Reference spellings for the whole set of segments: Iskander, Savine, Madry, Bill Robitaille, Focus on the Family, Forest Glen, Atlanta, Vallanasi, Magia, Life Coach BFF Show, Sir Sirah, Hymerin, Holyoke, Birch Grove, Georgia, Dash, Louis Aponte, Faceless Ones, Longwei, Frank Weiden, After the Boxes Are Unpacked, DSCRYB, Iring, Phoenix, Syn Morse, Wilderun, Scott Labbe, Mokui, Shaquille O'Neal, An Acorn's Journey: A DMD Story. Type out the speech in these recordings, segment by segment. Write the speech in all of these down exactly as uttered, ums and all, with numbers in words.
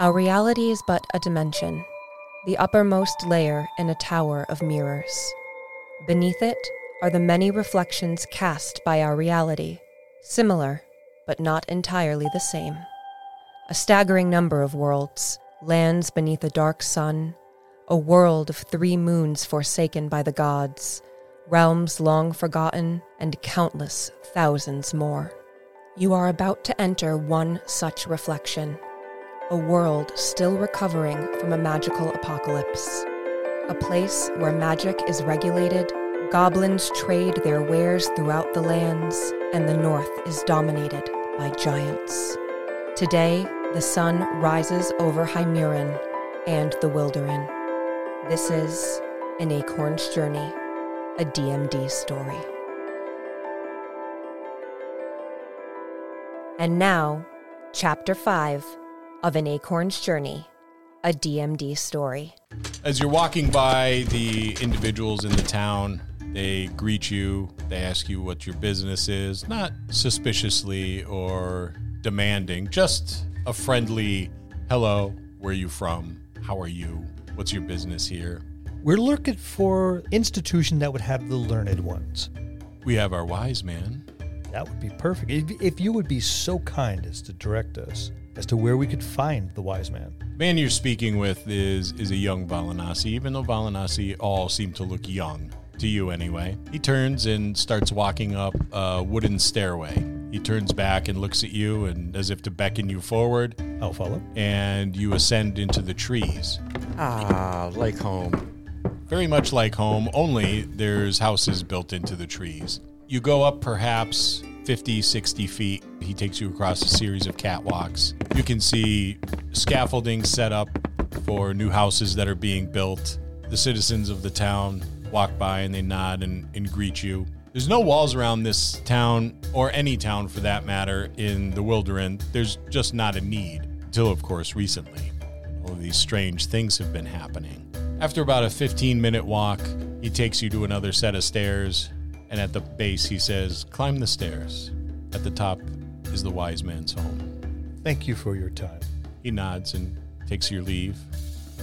Our reality is but a dimension, the uppermost layer in a tower of mirrors. Beneath it are the many reflections cast by our reality, similar, but not entirely the same. A staggering number of worlds, lands beneath a dark sun, a world of three moons forsaken by the gods, realms long forgotten, and countless thousands more. You are about to enter one such reflection. A world still recovering from a magical apocalypse. A place where magic is regulated, goblins trade their wares throughout the lands, and the north is dominated by giants. Today, the sun rises over Hymerin and the Wilderun. This is An Acorn's Journey, a D M D story. And now, Chapter five. Of An Acorn's Journey, a D M D story. As you're walking by the individuals in the town, they greet you, they ask you what your business is, not suspiciously or demanding, just a friendly, hello, where are you from? How are you? What's your business here? We're looking for institution that would have the learned ones. We have our wise man. That would be perfect. If, if you would be so kind as to direct us as to where we could find the wise man. The man you're speaking with is is a young Vallanasi, even though Vallanasi all seem to look young, to you anyway. He turns and starts walking up a wooden stairway. He turns back and looks at you and as if to beckon you forward. I'll follow. And you ascend into the trees. Ah, like home. Very much like home, only there's houses built into the trees. You go up perhaps fifty, sixty feet. He takes you across a series of catwalks. You can see scaffolding set up for new houses that are being built. The citizens of the town walk by and they nod and, and greet you. There's no walls around this town, or any town for that matter, in the Wilderun. There's just not a need, until of course recently. All of these strange things have been happening. After about a fifteen minute walk, he takes you to another set of stairs. And at the base, he says, climb the stairs. At the top is the wise man's home. Thank you for your time. He nods and takes your leave.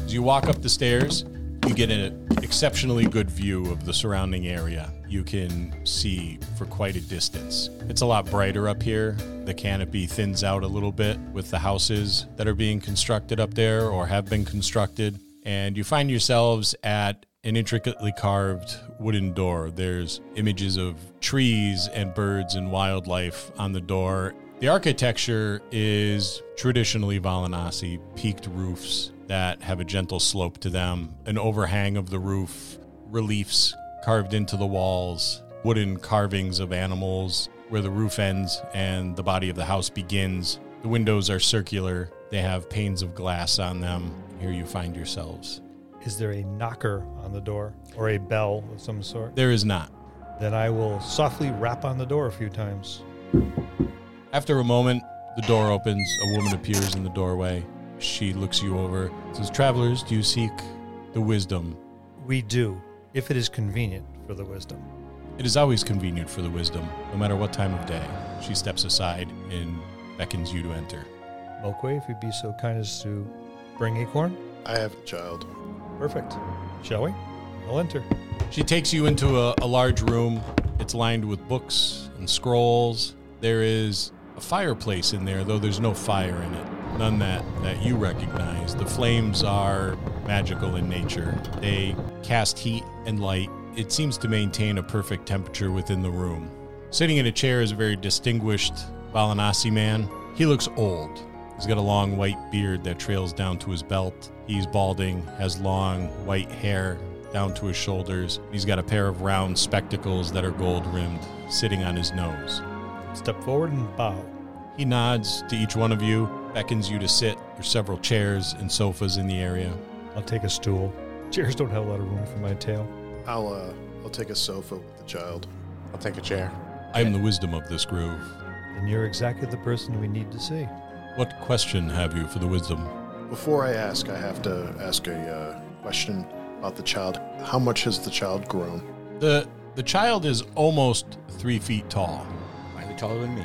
As you walk up the stairs, you get an exceptionally good view of the surrounding area. You can see for quite a distance. It's a lot brighter up here. The canopy thins out a little bit with the houses that are being constructed up there or have been constructed. And you find yourselves at an intricately carved wooden door. There's images of trees and birds and wildlife on the door. The architecture is traditionally Vallanasi, peaked roofs that have a gentle slope to them, an overhang of the roof, reliefs carved into the walls, wooden carvings of animals where the roof ends and the body of the house begins. The windows are circular. They have panes of glass on them. Here you find yourselves. Is there a knocker on the door or a bell of some sort? There is not. Then I will softly rap on the door a few times. After a moment, the door opens. A woman appears in the doorway. She looks you over. Says, travelers, do you seek the wisdom? We do, if it is convenient for the wisdom. It is always convenient for the wisdom, no matter what time of day. She steps aside and beckons you to enter. Mokui, if you'd be so kind as to bring Acorn. I have a child. Perfect. Shall we? I'll enter. She takes you into a, a large room. It's lined with books and scrolls. There is a fireplace in there, though there's no fire in it. None that, that you recognize. The flames are magical in nature. They cast heat and light. It seems to maintain a perfect temperature within the room. Sitting in a chair is a very distinguished Vallanasi man. He looks old. He's got a long white beard that trails down to his belt. He's balding, has long white hair down to his shoulders. He's got a pair of round spectacles that are gold-rimmed sitting on his nose. Step forward and bow. He nods to each one of you, beckons you to sit. There's several chairs and sofas in the area. I'll take a stool. Chairs don't have a lot of room for my tail. I'll, uh, I'll take a sofa with the child. I'll take a chair. I am the wisdom of this groove. And you're exactly the person we need to see. What question have you for the wisdom? Before I ask, I have to ask a uh, question about the child. How much has the child grown? The the child is almost three feet tall. Might be taller than me.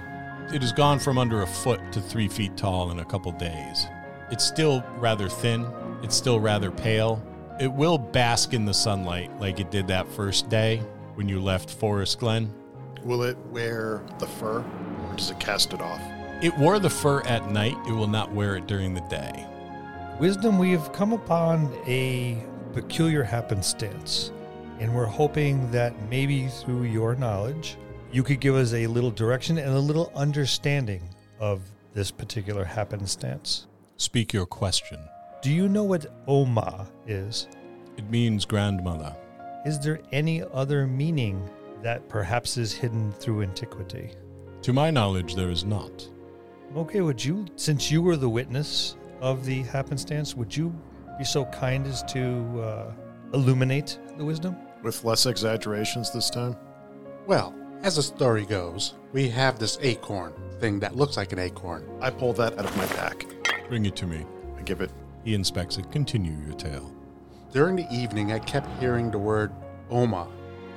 It has gone from under a foot to three feet tall in a couple days. It's still rather thin. It's still rather pale. It will bask in the sunlight like it did that first day when you left Forest Glen. Will it wear the fur, or does it cast it off? It wore the fur at night. It will not wear it during the day. Wisdom, we have come upon a peculiar happenstance, and we're hoping that maybe through your knowledge, you could give us a little direction and a little understanding of this particular happenstance. Speak your question. Do you know what Oma is? It means grandmother. Is there any other meaning that perhaps is hidden through antiquity? To my knowledge, there is not. Okay, would you, since you were the witness of the happenstance, would you be so kind as to uh, illuminate the wisdom? With less exaggerations this time? Well, as the story goes, we have this acorn thing that looks like an acorn. I pull that out of my pack. Bring it to me. I give it. He inspects it. Continue your tale. During the evening, I kept hearing the word Oma,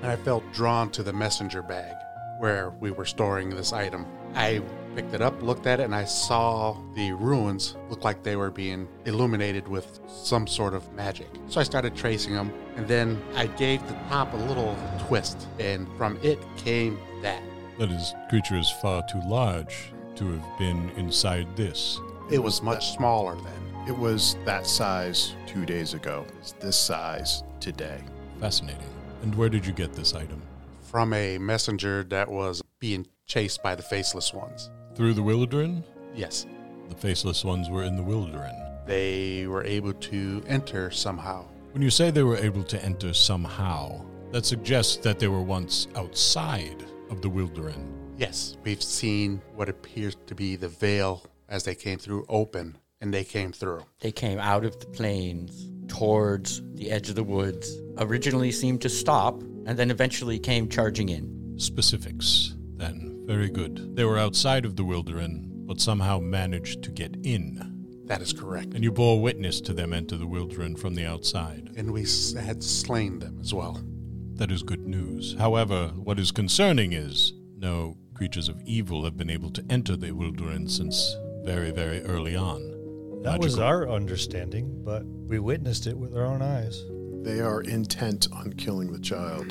and I felt drawn to the messenger bag where we were storing this item. I picked it up, looked at it, and I saw the ruins look like they were being illuminated with some sort of magic. So I started tracing them, and then I gave the top a little twist, and from it came that. That is, creature is far too large to have been inside this. It was much smaller then. It was that size two days ago. It's this size today. Fascinating. And where did you get this item? From a messenger that was being chased by the Faceless Ones. Through the Wilderun? Yes. The Faceless Ones were in the Wilderun. They were able to enter somehow. When you say they were able to enter somehow, that suggests that they were once outside of the Wilderun. Yes. We've seen what appears to be the veil as they came through open, and they came through. They came out of the plains towards the edge of the woods, originally seemed to stop, and then eventually came charging in. Specifics, then. Very good. They were outside of the Wilderun, but somehow managed to get in. That is correct. And you bore witness to them enter the Wilderun from the outside. And we had slain them as well. That is good news. However, what is concerning is no creatures of evil have been able to enter the Wilderun since very, very early on. That Magical. was our understanding, but we witnessed it with our own eyes. They are intent on killing the child.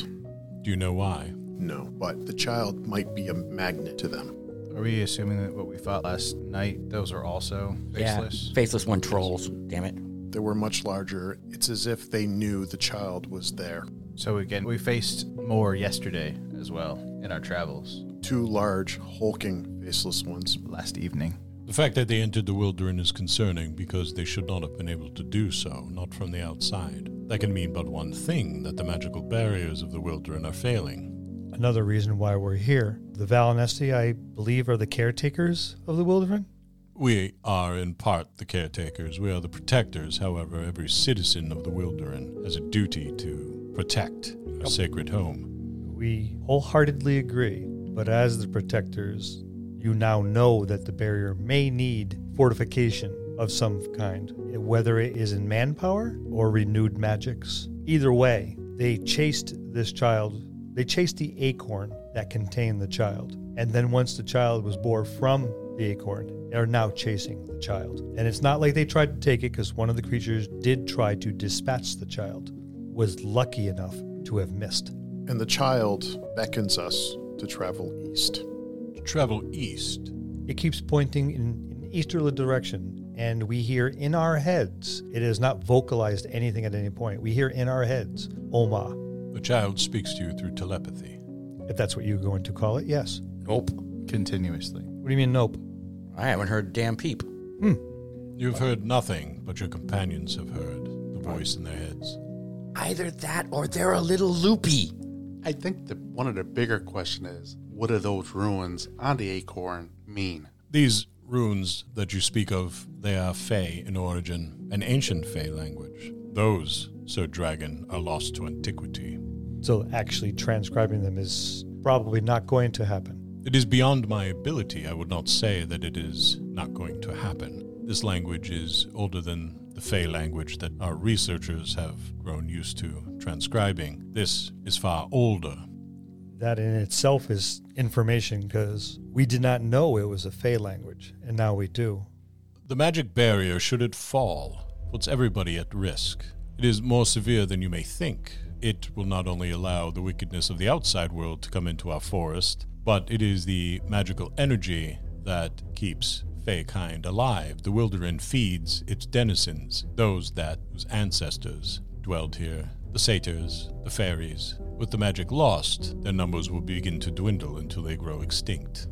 Do you know why? No, but the child might be a magnet to them. Are we assuming that what we fought last night, those are also faceless? Yeah, faceless one trolls, damn it. They were much larger. It's as if they knew the child was there. So again, we faced more yesterday as well in our travels. Two large, hulking, faceless ones last evening. The fact that they entered the Wilderun is concerning because they should not have been able to do so, not from the outside. That can mean but one thing, that the magical barriers of the Wilderun are failing. Another reason why we're here. The Vallanasi, I believe, are the caretakers of the Wilderun? We are, in part, the caretakers. We are the protectors. However, every citizen of the Wilderun has a duty to protect a sacred home. We wholeheartedly agree, but as the protectors, you now know that the barrier may need fortification of some kind, whether it is in manpower or renewed magics. Either way, they chased this child. They chased the acorn that contained the child. And then once the child was born from the acorn, they are now chasing the child. And it's not like they tried to take it, because one of the creatures did try to dispatch the child, was lucky enough to have missed. And the child beckons us to travel east. Travel east. It keeps pointing in an easterly direction, and we hear in our heads, it is not vocalized anything at any point, we hear in our heads, Oma. The child speaks to you through telepathy. If that's what you're going to call it, yes. Nope. Continuously. What do you mean, nope? I haven't heard damn peep. Hmm. You've heard nothing, but your companions have heard the voice in their heads. Either that or they're a little loopy. I think that one of the bigger question is, what do those runes on the acorn mean? These runes that you speak of, they are Fey in origin, an ancient Fey language. Those, Sir Dragon, are lost to antiquity. So actually transcribing them is probably not going to happen. It is beyond my ability. I would not say that it is not going to happen. This language is older than the Fey language that our researchers have grown used to transcribing. This is far older. That in itself is information, because we did not know it was a Fey language, and now we do. The magic barrier, should it fall, puts everybody at risk. It is more severe than you may think. It will not only allow the wickedness of the outside world to come into our forest, but it is the magical energy that keeps Feykind alive. The Wilderun feeds its denizens, those that whose ancestors dwelled here, the satyrs, the fairies. With the magic lost, their numbers will begin to dwindle until they grow extinct.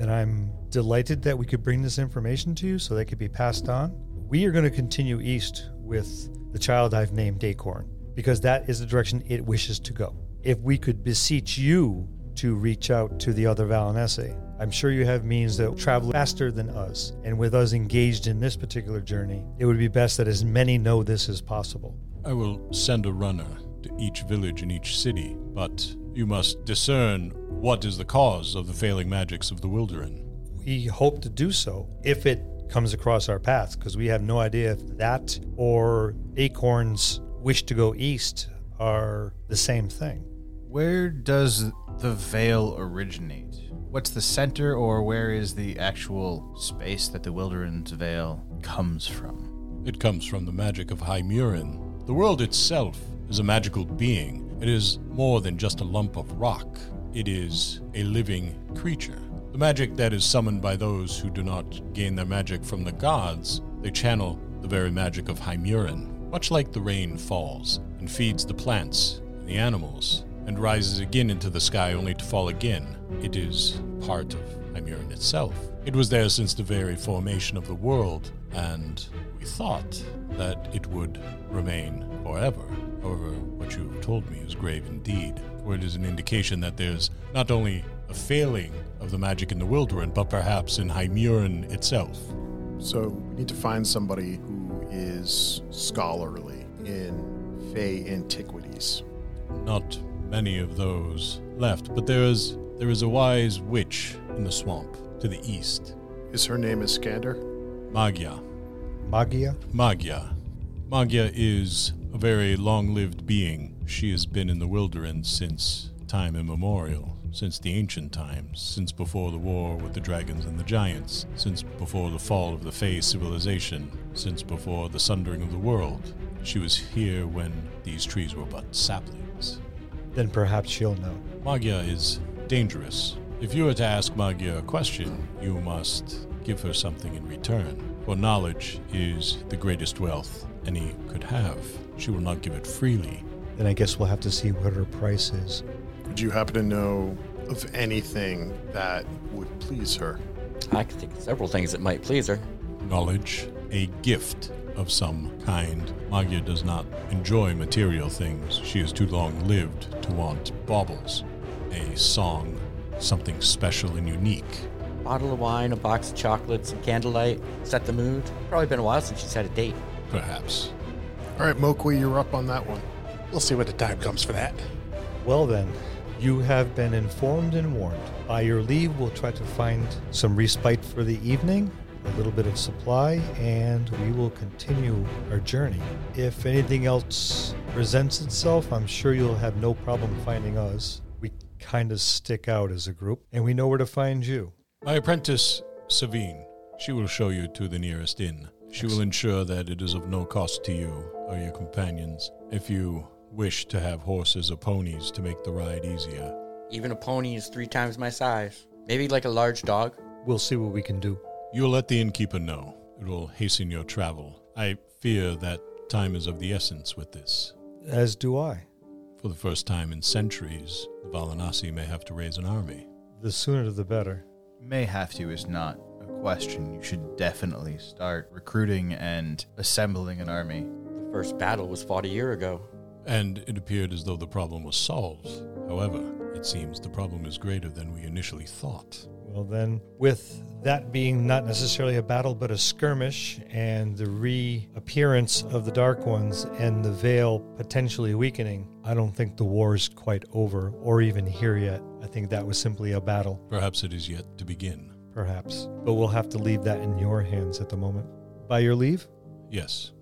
And I'm delighted that we could bring this information to you so that could be passed on. We are going to continue east with the child I've named Acorn, because that is the direction it wishes to go. If we could beseech you to reach out to the other Vallanasi, I'm sure you have means that travel faster than us, and with us engaged in this particular journey, it would be best that as many know this as possible. I will send a runner to each village in each city, but you must discern what is the cause of the failing magics of the Wilderun. We hope to do so if it comes across our path, because we have no idea if that or Acorn's wish to go east are the same thing. Where does the veil originate? What's the center, or where is the actual space that the Wilderun's veil comes from? It comes from the magic of Hymerin. The world itself is a magical being. It is more than just a lump of rock. It is a living creature. The magic that is summoned by those who do not gain their magic from the gods, they channel the very magic of Hymerin, much like the rain falls and feeds the plants and the animals, and rises again into the sky only to fall again. It is part of Hymerin itself. It was there since the very formation of the world, and we thought that it would remain forever. However, what you have told me is grave indeed, for it is an indication that there's not only a failing of the magic in the Wilderun, but perhaps in Hymerin itself. So we need to find somebody who is scholarly in Fey antiquities. Not many of those left, but there is there is a wise witch in the swamp to the east. Is her name Iskander? Magia. Magia? Magia. Magia is a very long-lived being. She has been in the Wilderun since time immemorial, since the ancient times, since before the war with the dragons and the giants, since before the fall of the Fey civilization, since before the sundering of the world. She was here when these trees were but saplings. Then perhaps she'll know. Magia is dangerous. If you were to ask Magia a question, you must give her something in return. For knowledge is the greatest wealth any could have. She will not give it freely. Then I guess we'll have to see what her price is. Would you happen to know of anything that would please her? I can think of several things that might please her. Knowledge, a gift of some kind. Magia does not enjoy material things. She is too long-lived to want baubles, a song, something special and unique. A bottle of wine, a box of chocolates, some candlelight, set the mood. Probably been a while since she's had a date. Perhaps. All right, Mokui, you're up on that one. We'll see when the time comes for that. Well then, you have been informed and warned. By your leave, we'll try to find some respite for the evening, a little bit of supply, and we will continue our journey. If anything else presents itself, I'm sure you'll have no problem finding us. We kind of stick out as a group, and we know where to find you. My apprentice, Savine, she will show you to the nearest inn. She will ensure that it is of no cost to you or your companions if you wish to have horses or ponies to make the ride easier. Even a pony is three times my size. Maybe like a large dog. We'll see what we can do. You'll let the innkeeper know. It will hasten your travel. I fear that time is of the essence with this. As do I. For the first time in centuries, the Vallanasi may have to raise an army. The sooner the better. May have to is not a question. You should definitely start recruiting and assembling an army. The first battle was fought a year ago. And it appeared as though the problem was solved. However, it seems the problem is greater than we initially thought. Well then, with that being not necessarily a battle but a skirmish, and the reappearance of the Dark Ones and the veil potentially weakening, I don't think the war is quite over or even here yet. I think that was simply a battle. Perhaps it is yet to begin. Perhaps. But we'll have to leave that in your hands at the moment. By your leave? Yes.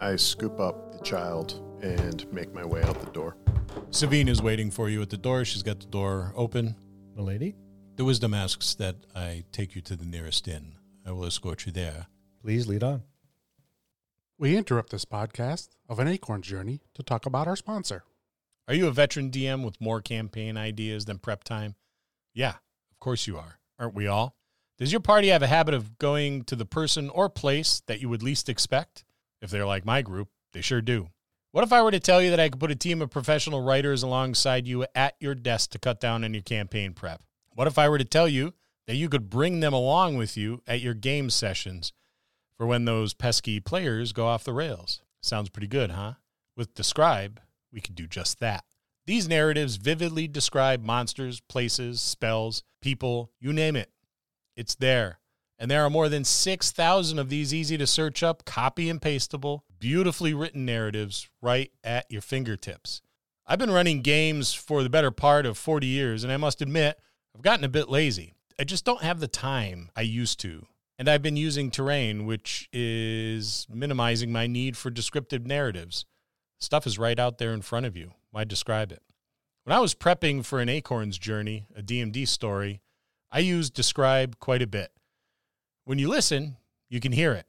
I scoop up the child and make my way out the door. Savine is waiting for you at the door. She's got the door open. Milady? The wisdom asks that I take you to the nearest inn. I will escort you there. Please lead on. We interrupt this podcast of An Acorn's Journey to talk about our sponsor. Are you a veteran D M with more campaign ideas than prep time? Yeah, of course you are. Aren't we all? Does your party have a habit of going to the person or place that you would least expect? If they're like my group, they sure do. What if I were to tell you that I could put a team of professional writers alongside you at your desk to cut down on your campaign prep? What if I were to tell you that you could bring them along with you at your game sessions for when those pesky players go off the rails? Sounds pretty good, huh? With DSCRYB, we could do just that. These narratives vividly describe monsters, places, spells, people, you name it. It's there. And there are more than six thousand of these easy to search up, copy and pastable, beautifully written narratives right at your fingertips. I've been running games for the better part of forty years, and I must admit, I've gotten a bit lazy. I just don't have the time I used to. And I've been using terrain, which is minimizing my need for descriptive narratives. Stuff is right out there in front of you. Why describe it? When I was prepping for An Acorn's Journey, a D M D story, I used DSCRYB quite a bit. When you listen, you can hear it.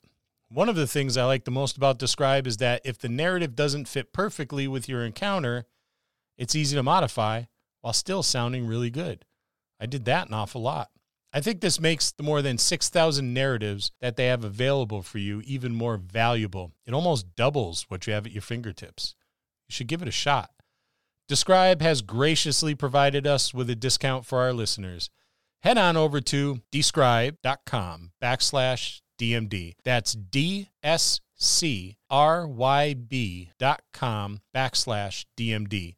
One of the things I like the most about DSCRYB is that if the narrative doesn't fit perfectly with your encounter, it's easy to modify while still sounding really good. I did that an awful lot. I think this makes the more than six thousand narratives that they have available for you even more valuable. It almost doubles what you have at your fingertips. You should give it a shot. DSCRYB has graciously provided us with a discount for our listeners. Head on over to DSCRYB.com backslash DMD. That's D-S-C-R-Y-B dot com backslash DMD.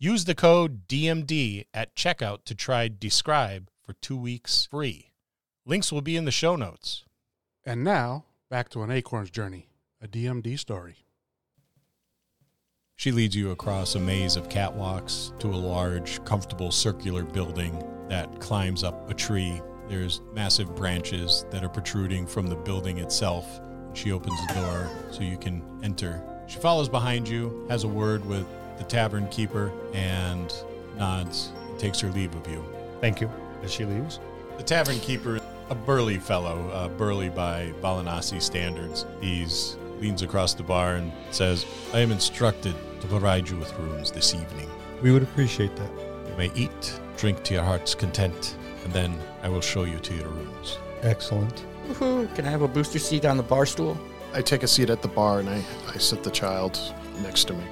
Use the code D M D at checkout to try DSCRYB for two weeks free. Links will be in the show notes. And now, back to An Acorn's Journey, a D M D story. She leads you across a maze of catwalks to a large, comfortable circular building that climbs up a tree. There's massive branches that are protruding from the building itself. She opens the door so you can enter. She follows behind you, has a word with the tavern keeper, and nods, takes her leave of you. Thank you. As she leaves, the tavern keeper, a burly fellow, uh, burly by Vallanasi standards, he leans across the bar and says, "I am instructed to provide you with rooms this evening." We would appreciate that. You may eat, drink to your heart's content, and then I will show you to your rooms. Excellent. Woohoo! Can I have a booster seat on the bar stool? I take a seat at the bar and I, I sit the child next to me.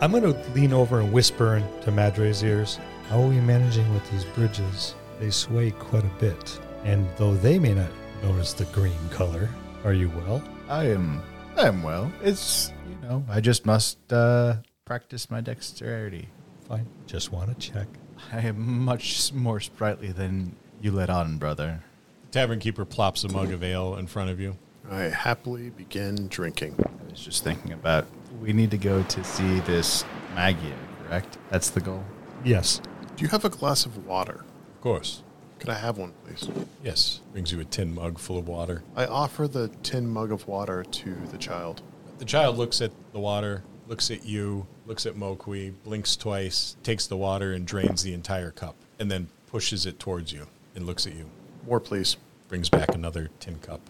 I'm going to lean over and whisper into Madry's ears, "How are we managing with these bridges? They sway quite a bit, and though they may not notice the green color, are you well?" I am I am well. It's, you know, I just must uh, practice my dexterity. Fine. Just want to check. I am much more sprightly than you let on, brother. The tavern keeper plops a mug of ale in front of you. I happily begin drinking. I was just thinking about, we need to go to see this Magia, correct? That's the goal? Yes. Do you have a glass of water? Course. Could I have one, please? Yes. Brings you a tin mug full of water. I offer the tin mug of water to the child. The child looks at the water, looks at you, looks at Mokui, blinks twice, takes the water and drains the entire cup, and then pushes it towards you and looks at you. More, please. Brings back another tin cup.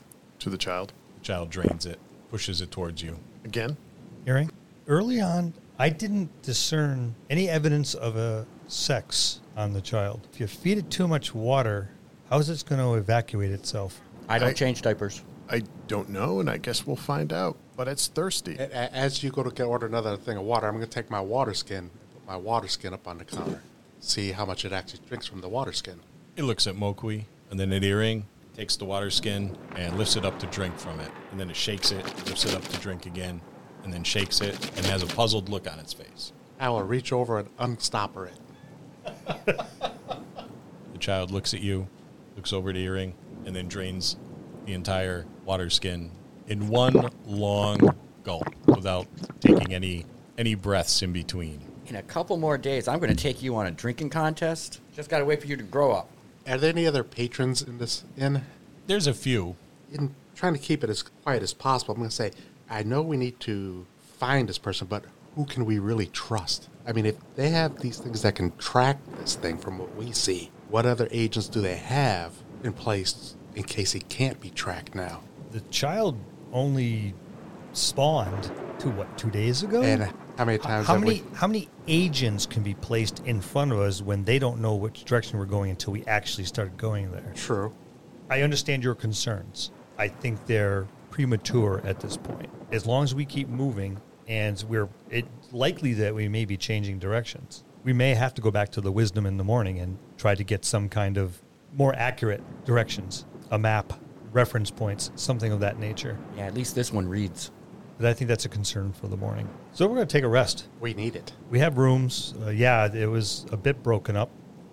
To the child. The child drains it, pushes it towards you. Again? Hearing? Early on, I didn't discern any evidence of a sex on the child. If you feed it too much water, how is it going to evacuate itself? I don't I, change diapers. I don't know, and I guess we'll find out, but it's thirsty. As you go to order another thing of water, I'm going to take my water skin, put my water skin up on the counter, see how much it actually drinks from the water skin. It looks at Mokui, and then at Iring, takes the water skin and lifts it up to drink from it, and then it shakes it, lifts it up to drink again, and then shakes it, and has a puzzled look on its face. I will reach over and unstopper it. The child looks at you, looks over to Iring, and then drains the entire water skin in one long gulp without taking any any breaths in between. In a couple more days, I'm going to take you on a drinking contest. Just got to wait for you to grow up. Are there any other patrons in this inn? There's a few. In trying to keep it as quiet as possible, I'm going to say, I know we need to find this person, but who can we really trust? I mean, if they have these things that can track this thing from what we see, what other agents do they have in place in case he can't be tracked now? the child only spawned to what, two days ago? And how many times? How, how many? We... How many agents can be placed in front of us when they don't know which direction we're going until we actually start going there? True. I understand your concerns. I think they're premature at this point. As long as we keep moving, and we're it's likely that we may be changing directions. We may have to go back to the wisdom in the morning and try to get some kind of more accurate directions, a map, reference points, something of that nature. Yeah, at least this one reads. But I think that's a concern for the morning. So we're going to take a rest. We need it. We have rooms. Uh, yeah, it was a bit broken up,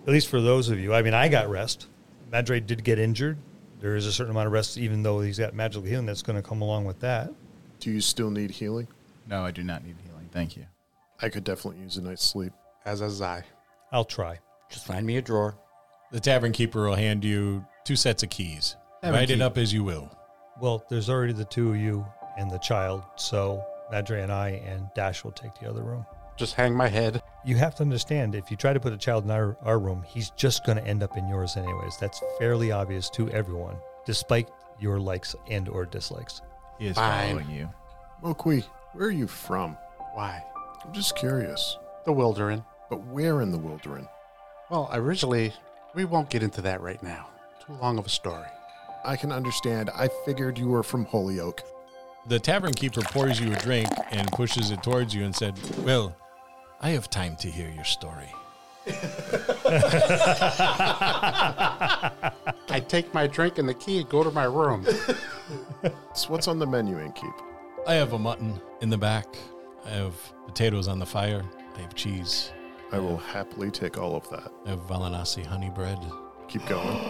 at least for those of you. I mean, I got rest. Madry did get injured. There is a certain amount of rest, even though he's got magical healing that's going to come along with that. Do you still need healing? No, I do not need healing. Thank you. I could definitely use a night's sleep. As as I. I'll try. Just find me a drawer. The tavern keeper will hand you two sets of keys. Tavern Write key. It up as you will. Well, there's already the two of you and the child, so Madry and I and Dash will take the other room. Just hang my head. You have to understand, if you try to put a child in our, our room, he's just going to end up in yours anyways. That's fairly obvious to everyone, despite your likes and or dislikes. He is Fine. Following you. Mokui, where are you from? Why? I'm just curious. The Wilderun. But where in the Wilderun? Well, originally, we won't get into that right now. Too long of a story. I can understand. I figured you were from Holyoke. The tavern keeper pours you a drink and pushes it towards you and said, Well, I have time to hear your story. I take my drink and the key and go to my room. So what's on the menu, innkeep? I have a mutton in the back. I have potatoes on the fire. I have cheese. I will happily take all of that. I have Vallanasi honey bread. Keep going.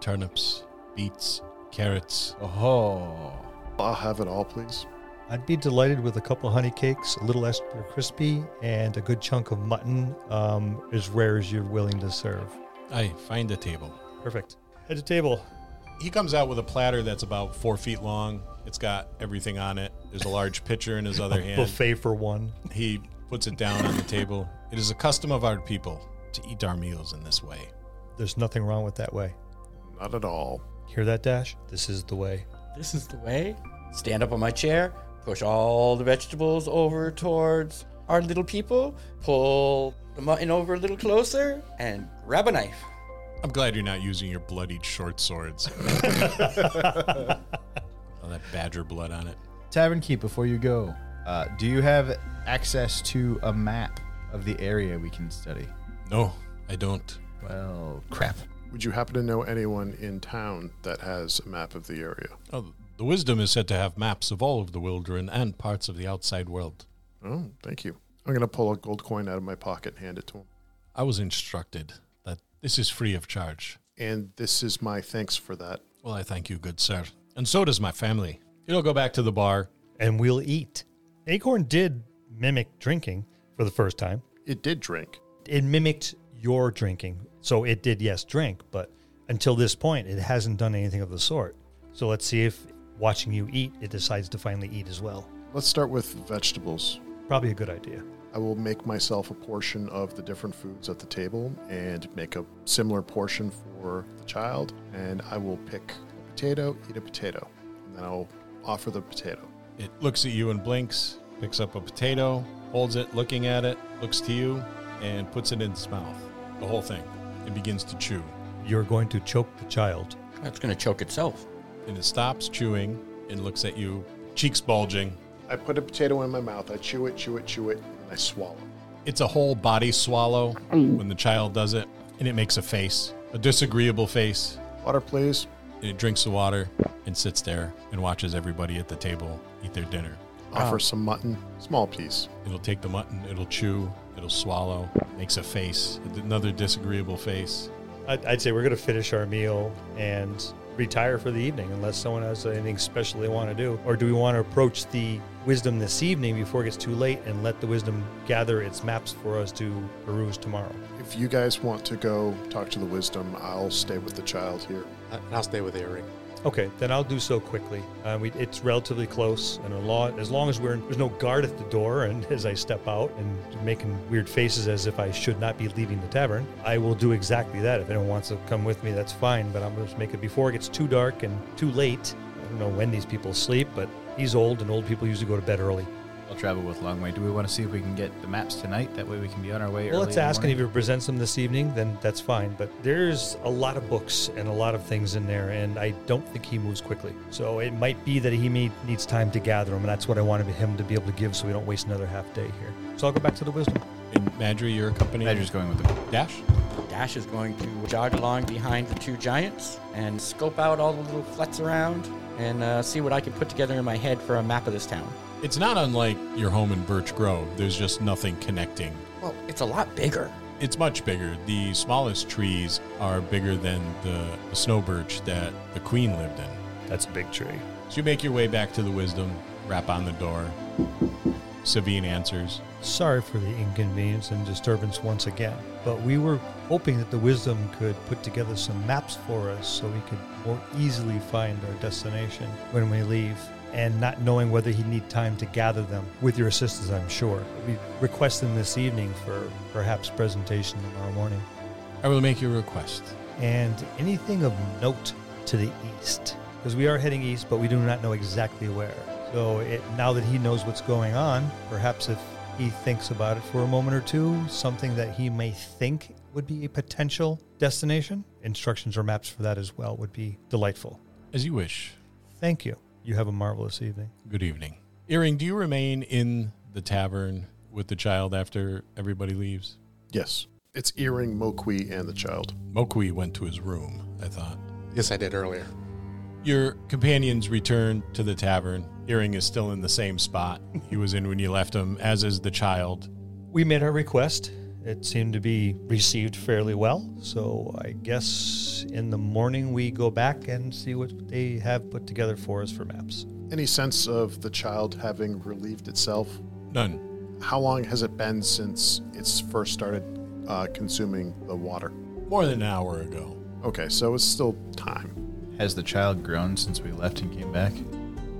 Turnips, beets, carrots. Oh. I'll have it all, please. I'd be delighted with a couple honey cakes, a little extra crispy, and a good chunk of mutton, um, as rare as you're willing to serve. I find a table. Perfect. At a table. He comes out with a platter that's about four feet long. It's got everything on it. There's a large pitcher in his other hand. Buffet for one. He... puts it down on the table. It is a custom of our people to eat our meals in this way. There's nothing wrong with that way. Not at all. Hear that, Dash? This is the way. This is the way? Stand up on my chair, push all the vegetables over towards our little people, pull the mutton over a little closer, and grab a knife. I'm glad you're not using your bloodied short swords. All that badger blood on it. Tavern Keep, before you go, Uh, do you have access to a map of the area we can study? No, I don't. Well, crap. Would you happen to know anyone in town that has a map of the area? Oh, the Wisdom is said to have maps of all of the Wilderun and parts of the outside world. Oh, thank you. I'm going to pull a gold coin out of my pocket and hand it to him. I was instructed that this is free of charge. And this is my thanks for that. Well, I thank you, good sir. And so does my family. You'll go back to the bar. And we'll eat. Acorn did mimic drinking for the first time. It did drink. It mimicked your drinking. So it did, yes, drink, but until this point, it hasn't done anything of the sort. So let's see if watching you eat, it decides to finally eat as well. Let's start with vegetables. Probably a good idea. I will make myself a portion of the different foods at the table and make a similar portion for the child, and I will pick a potato, eat a potato, and then I'll offer the potato. It looks at you and blinks, picks up a potato, holds it, looking at it, looks to you, and puts it in its mouth. The whole thing. It begins to chew. You're going to choke the child. It's going to choke itself. And it stops chewing and looks at you, cheeks bulging. I put a potato in my mouth. I chew it, chew it, chew it, and I swallow. It's a whole body swallow when the child does it, and it makes a face, a disagreeable face. Water, please. And it drinks the water and sits there and watches everybody at the table eat their dinner. Offer wow. some mutton, small piece. It'll take the mutton, it'll chew, it'll swallow, makes a face, another disagreeable face. I'd, I'd say we're going to finish our meal and retire for the evening unless someone has anything special they want to do. Or do we want to approach the wisdom this evening before it gets too late and let the wisdom gather its maps for us to peruse tomorrow? If you guys want to go talk to the wisdom, I'll stay with the child here. I'll stay with Iring. Okay, then I'll do so quickly. Uh, we, it's relatively close, and a lot, as long as we're in, there's no guard at the door, and as I step out and making weird faces as if I should not be leaving the tavern, I will do exactly that. If anyone wants to come with me, that's fine, but I'm going to make it before it gets too dark and too late. don't know when these people sleep, but he's old, and old people usually go to bed early. I'll travel with Longwei. Do we want to see if we can get the maps tonight? That way we can be on our way. Well, let's ask, and if he presents them this evening, then that's fine. But there's a lot of books and a lot of things in there, and I don't think he moves quickly. So it might be that he may, needs time to gather them, and that's what I wanted him to be able to give so we don't waste another half day here. So I'll go back to the wisdom. And Madry, your company? Madry's going with him. Dash? Dash is going to jog along behind the two giants and scope out all the little flats around and uh, see what I can put together in my head for a map of this town. It's not unlike your home in Birch Grove. There's just nothing connecting. Well, it's a lot bigger. It's much bigger. The smallest trees are bigger than the snow birch that the queen lived in. That's a big tree. So you make your way back to the wisdom, rap on the door. Savine answers. Sorry for the inconvenience and disturbance once again, but we were hoping that the wisdom could put together some maps for us so we could more easily find our destination when we leave. And not knowing whether he'd need time to gather them with your assistance, I'm sure. We request them this evening for perhaps presentation tomorrow morning. I will make your request. And anything of note to the east, because we are heading east, but we do not know exactly where. So it, now that he knows what's going on, perhaps if he thinks about it for a moment or two, something that he may think would be a potential destination, instructions or maps for that as well would be delightful. As you wish. Thank you. You have a marvelous evening. Good evening. Iring, do you remain in the tavern with the child after everybody leaves? Yes. It's Iring, Mokui, and the child. Mokui went to his room, I thought. Yes, I did earlier. Your companions return to the tavern. Iring is still in the same spot he was in when you left him, as is the child. We made our request. It seemed to be received fairly well, so I guess in the morning we go back and see what they have put together for us for maps. Any sense of the child having relieved itself? None. How long has it been since it's first started uh, consuming the water? More than an hour ago. Okay, so it's still time. Has the child grown since we left and came back?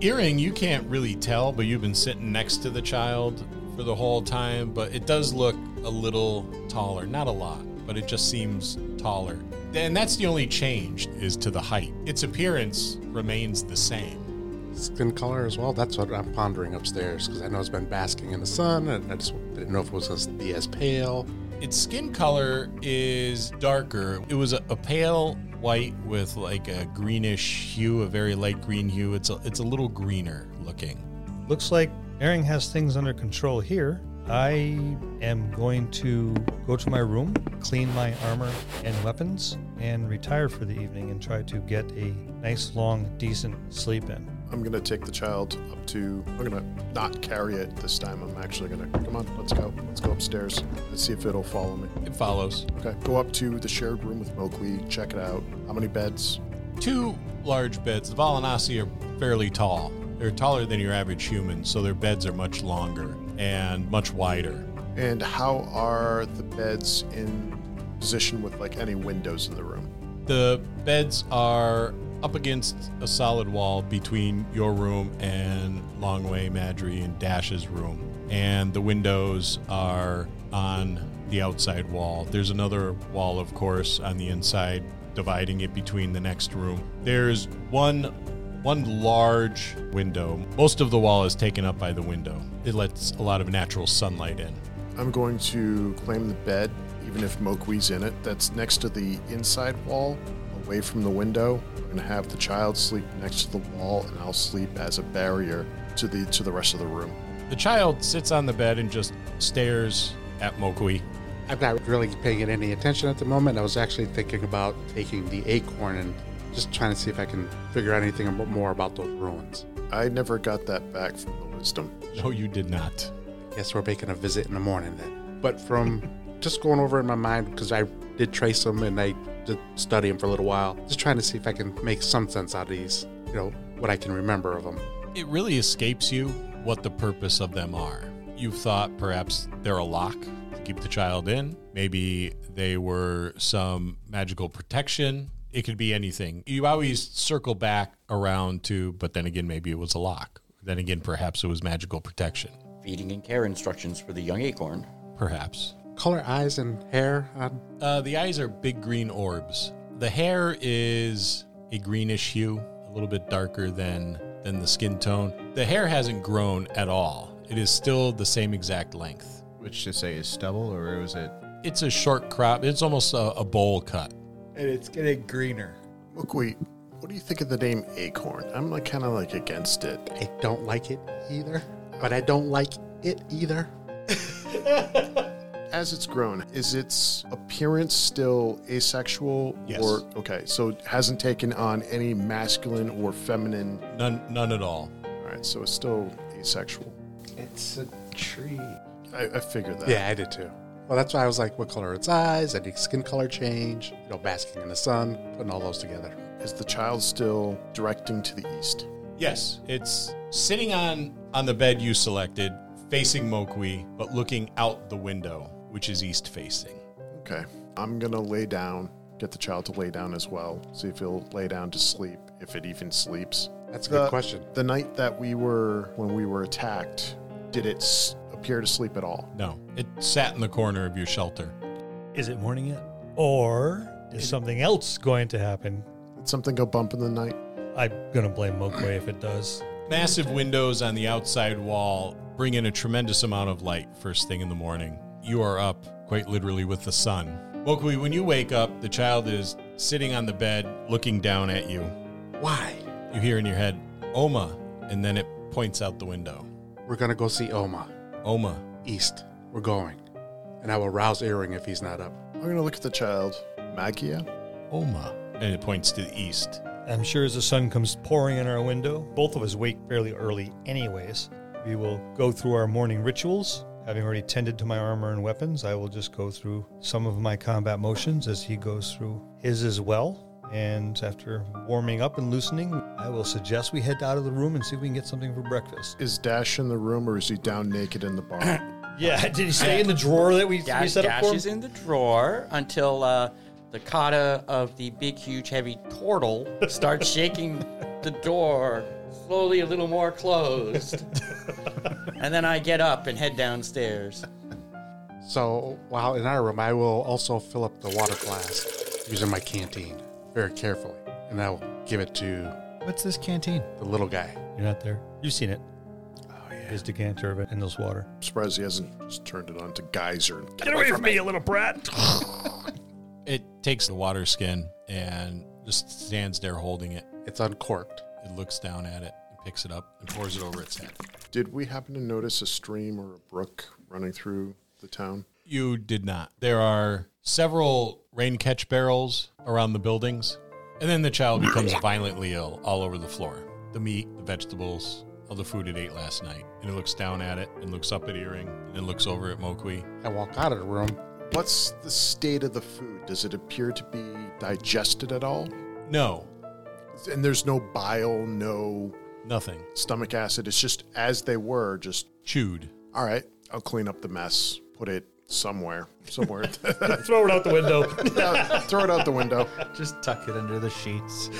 Iring, you can't really tell, but you've been sitting next to the child for the whole time, but it does look a little taller. Not a lot, but it just seems taller. And that's the only change, is to the height. Its appearance remains the same. Skin color as well? That's what I'm pondering upstairs, because I know it's been basking in the sun, and I just didn't know if it was going to be as pale. Its skin color is darker. It was a, a pale white with like a greenish hue, a very light green hue. It's a, it's a little greener looking. Looks like Iring has things under control here. I am going to go to my room, clean my armor and weapons, and retire for the evening and try to get a nice, long, decent sleep in. I'm going to take the child up to... I'm going to not carry it this time. I'm actually going to... Come on, let's go. Let's go upstairs. Let's see if it'll follow me. It follows. Okay, go up to the shared room with Mokui. Check it out. How many beds? Two large beds. The Vallanasi are fairly tall. They're taller than your average human, so their beds are much longer and much wider. And how are the beds in position with, like, any windows in the room? The beds are up against a solid wall between your room and Longwei, Madry, and Dash's room. And the windows are on the outside wall. There's another wall, of course, on the inside, dividing it between the next room. There's one... One large window. Most of the wall is taken up by the window. It lets a lot of natural sunlight in. I'm going to claim the bed, even if Mokui's in it, that's next to the inside wall, away from the window. I'm going to have the child sleep next to the wall, and I'll sleep as a barrier to the to the rest of the room. The child sits on the bed and just stares at Mokui. I'm not really paying it any attention at the moment. I was actually thinking about taking the acorn and just trying to see if I can figure out anything more about those ruins. I never got that back from the wisdom. No, you did not. Guess we're making a visit in the morning then. But from just going over in my mind, because I did trace them and I did study them for a little while, just trying to see if I can make some sense out of these, you know, what I can remember of them. It really escapes you what the purpose of them are. You've thought perhaps they're a lock to keep the child in. Maybe they were some magical protection. It could be anything. You always circle back around to, but then again, maybe it was a lock. Then again, perhaps it was magical protection. Feeding and care instructions for the young acorn. Perhaps. Color eyes and hair? On- uh, the eyes are big green orbs. The hair is a greenish hue, a little bit darker than than the skin tone. The hair hasn't grown at all. It is still the same exact length. Which to say is stubble, or was it? It's a short crop. It's almost a, a bowl cut. And it's getting greener. Mokui, what do you think of the name Acorn? I'm like kind of like against it. I don't like it either, but I don't like it either. As it's grown, is its appearance still asexual? Yes. Or, okay, so it hasn't taken on any masculine or feminine? None none at all. All right, so it's still asexual. It's a tree. I, I figured that. Yeah, I did too. Well, that's why I was like, what color are its eyes? I need skin color change, you know, basking in the sun, putting all those together. Is the child still directing to the east? Yes, it's sitting on, on the bed you selected, facing Mokui, but looking out the window, which is east facing. Okay. I'm going to lay down, get the child to lay down as well, see if he'll lay down to sleep, if it even sleeps. That's a the, good question. The night that we were, when we were attacked, did it appear to sleep at all? No. It sat in the corner of your shelter. Is it morning yet? Or is it, something else going to happen? Did something go bump in the night? I'm going to blame Mokui if it does. Massive windows on the outside wall bring in a tremendous amount of light first thing in the morning. You are up, quite literally, with the sun. Mokui, when you wake up, the child is sitting on the bed, looking down at you. Why? You hear in your head, Oma, and then it points out the window. We're going to go see Oma. Oma. East. We're going. And I will rouse Iring if he's not up. I'm going to look at the child. Magia? Oma. And it points to the east. I'm sure as the sun comes pouring in our window, both of us wake fairly early anyways. We will go through our morning rituals. Having already tended to my armor and weapons, I will just go through some of my combat motions as he goes through his as well. And after warming up and loosening, I will suggest we head out of the room and see if we can get something for breakfast. Is Dash in the room, or is he down naked in the barn? Yeah, did he stay in the drawer that we, Dash, we set up for him? Dash is in the drawer until uh, the kata of the big, huge, heavy turtle starts shaking the door. Slowly a little more closed. And then I get up and head downstairs. So while in our room, I will also fill up the water flask using my canteen very carefully. And I will give it to... What's this canteen? The little guy. You're not there. You've seen it. Oh, yeah. His decanter of it and those water. I'm surprised he hasn't just turned it on to geyser. And get, get away from, from me, you little brat. It takes the water skin and just stands there holding it. It's uncorked. It looks down at it, and picks it up, and pours it over its head. Did we happen to notice a stream or a brook running through the town? You did not. There are several rain catch barrels around the buildings, and then the child becomes violently ill all over the floor. The meat, the vegetables, all the food it ate last night. And it looks down at it, and looks up at Iring, and it looks over at Mokui. I walk out of the room. What's the state of the food? Does it appear to be digested at all? No. And there's no bile, no... Nothing. Stomach acid. It's just as they were, just... Chewed. All right. I'll clean up the mess. Put it somewhere. Somewhere. Throw it out the window. Yeah, throw it out the window. Just tuck it under the sheets.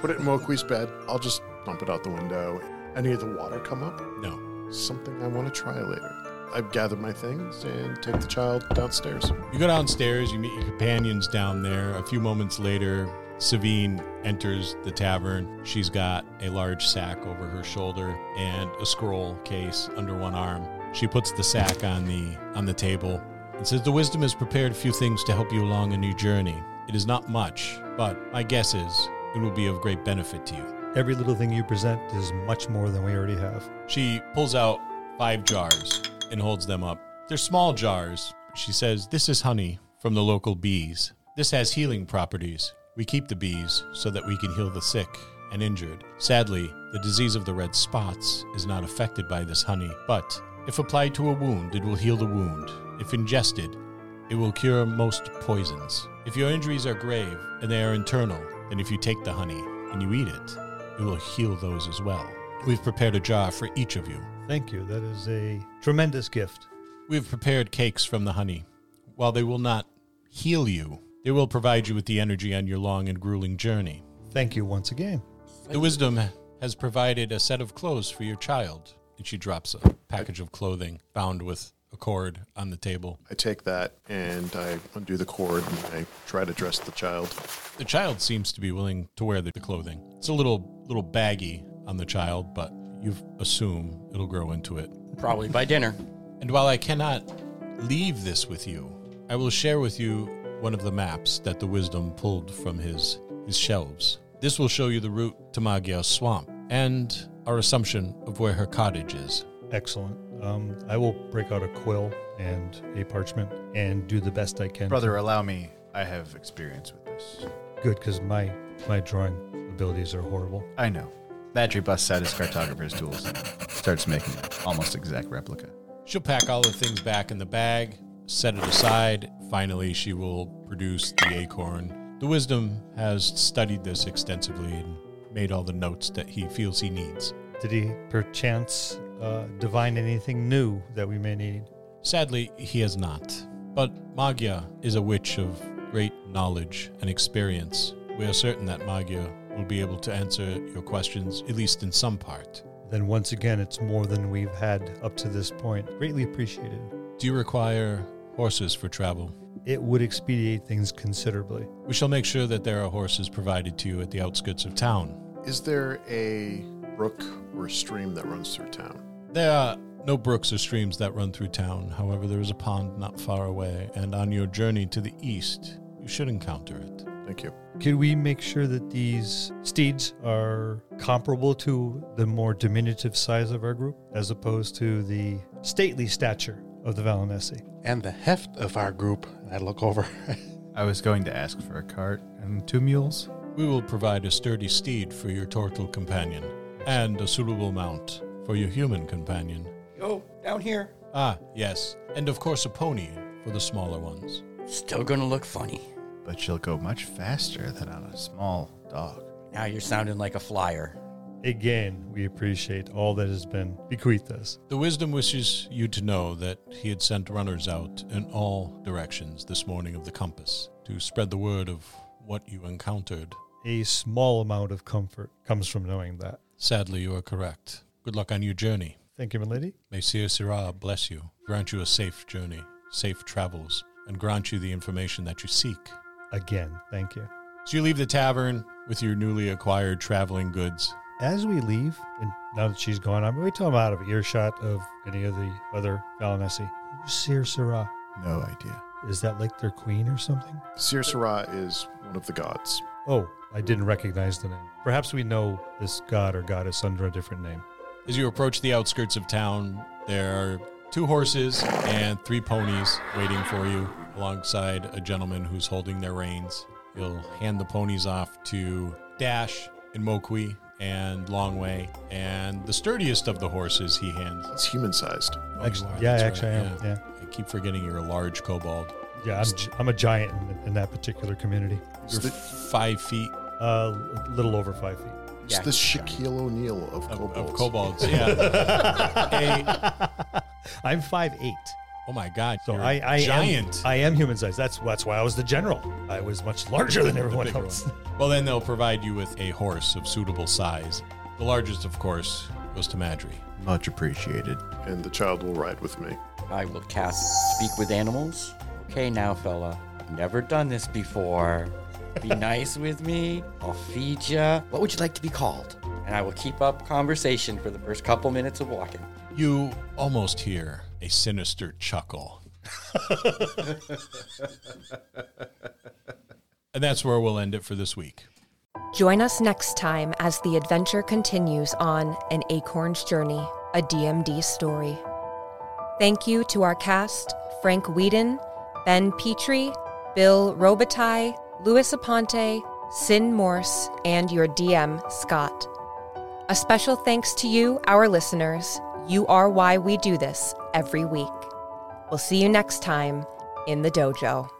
Put it in Mokui's bed. I'll just dump it out the window. Any of the water come up? No. Something I want to try later. I've gathered my things and take the child downstairs. You go downstairs. You meet your companions down there. A few moments later... Savine enters the tavern. She's got a large sack over her shoulder and a scroll case under one arm. She puts the sack on the on the table and says, "The wisdom has prepared a few things to help you along on your journey. It is not much, but my guess is it will be of great benefit to you. Every little thing you present is much more than we already have." She pulls out five jars and holds them up. They're small jars. She says, "This is honey from the local bees. This has healing properties. We keep the bees so that we can heal the sick and injured. Sadly, the disease of the red spots is not affected by this honey, but if applied to a wound, it will heal the wound. If ingested, it will cure most poisons. If your injuries are grave and they are internal, then if you take the honey and you eat it, it will heal those as well. We've prepared a jar for each of you." Thank you. That is a tremendous gift. "We've prepared cakes from the honey. While they will not heal you, they will provide you with the energy on your long and grueling journey. Thank you once again. The wisdom has provided a set of clothes for your child." And she drops a package of clothing bound with a cord on the table. I take that and I undo the cord and I try to dress the child. The child seems to be willing to wear the clothing. It's a little little baggy on the child, but you assume it'll grow into it. Probably by dinner. And while I cannot leave this with you, I will share with you one of the maps that the Wisdom pulled from his, his shelves. This will show you the route to Magia's swamp and our assumption of where her cottage is. Excellent. Um, I will break out a quill and a parchment and do the best I can. Brother, allow me. I have experience with this. Good, because my, my drawing abilities are horrible. I know. Madry busts out his cartographer's tools and starts making an almost exact replica. She'll pack all the things back in the bag, set it aside. Finally, she will produce the acorn. The Wisdom has studied this extensively and made all the notes that he feels he needs. Did he perchance uh, divine anything new that we may need? Sadly, he has not. But Magia is a witch of great knowledge and experience. We are certain that Magia will be able to answer your questions, at least in some part. Then once again, it's more than we've had up to this point. Greatly appreciated. Do you require horses for travel? It would expedite things considerably. We shall make sure that there are horses provided to you at the outskirts of town. Is there a brook or stream that runs through town? There are no brooks or streams that run through town. However, there is a pond not far away, and on your journey to the east, you should encounter it. Thank you. Could we make sure that these steeds are comparable to the more diminutive size of our group, as opposed to the stately stature of the Vallanasi? And the heft of our group. I look over. I was going to ask for a cart and two mules. We will provide a sturdy steed for your turtle companion and a suitable mount for your human companion. Oh, down here. Ah, yes. And of course a pony for the smaller ones. Still gonna look funny. But she'll go much faster than on a small dog. Now you're sounding like a flyer. Again, we appreciate all that has been bequeathed us. The Wisdom wishes you to know that he had sent runners out in all directions this morning of the compass to spread the word of what you encountered. A small amount of comfort comes from knowing that. Sadly, you are correct. Good luck on your journey. Thank you, my lady. May Sir Sirah bless you, grant you a safe journey, safe travels, and grant you the information that you seek. Again, thank you. So you leave the tavern with your newly acquired traveling goods. As we leave, and now that she's gone, I'm wait till I'm out of earshot of any of the other Vallanasi. Who's Sir Sirah? No idea. Is that like their queen or something? Sir Sirah is one of the gods. Oh, I didn't recognize the name. Perhaps we know this god or goddess under a different name. As you approach the outskirts of town, there are two horses and three ponies waiting for you, alongside a gentleman who's holding their reins. You'll hand the ponies off to Dash and Mokui and Longwei, and the sturdiest of the horses he hands. It's human-sized. Oh, actually, yeah, right. actually I am. Yeah. Yeah. I keep forgetting you're a large kobold. Yeah, I'm, I'm a giant in, in that particular community. You're the, five feet? Uh, a little over five feet. It's yeah, the Shaquille O'Neal of kobolds. Of, of kobolds, yeah. a, I'm five eight. Oh my God! So I, I giant. Am, I am human sized. That's that's why I was the general. I was much larger than everyone else. Well, then they'll provide you with a horse of suitable size. The largest, of course, goes to Madry. Much appreciated. And the child will ride with me. I will cast Speak with Animals. Okay, now, fella, I've never done this before. Be nice with me. I'll feed ya. What would you like to be called? And I will keep up conversation for the first couple minutes of walking. You almost hear a sinister chuckle. And that's where we'll end it for this week. Join us next time as the adventure continues on An Acorn's Journey, a D M D story. Thank you to our cast, Frank Weiden, Ben Petrie, Bill Robitaille, Louis Aponte, Syn Morse, and your D M, Scott. A special thanks to you, our listeners. You are why we do this every week. We'll see you next time in the dojo.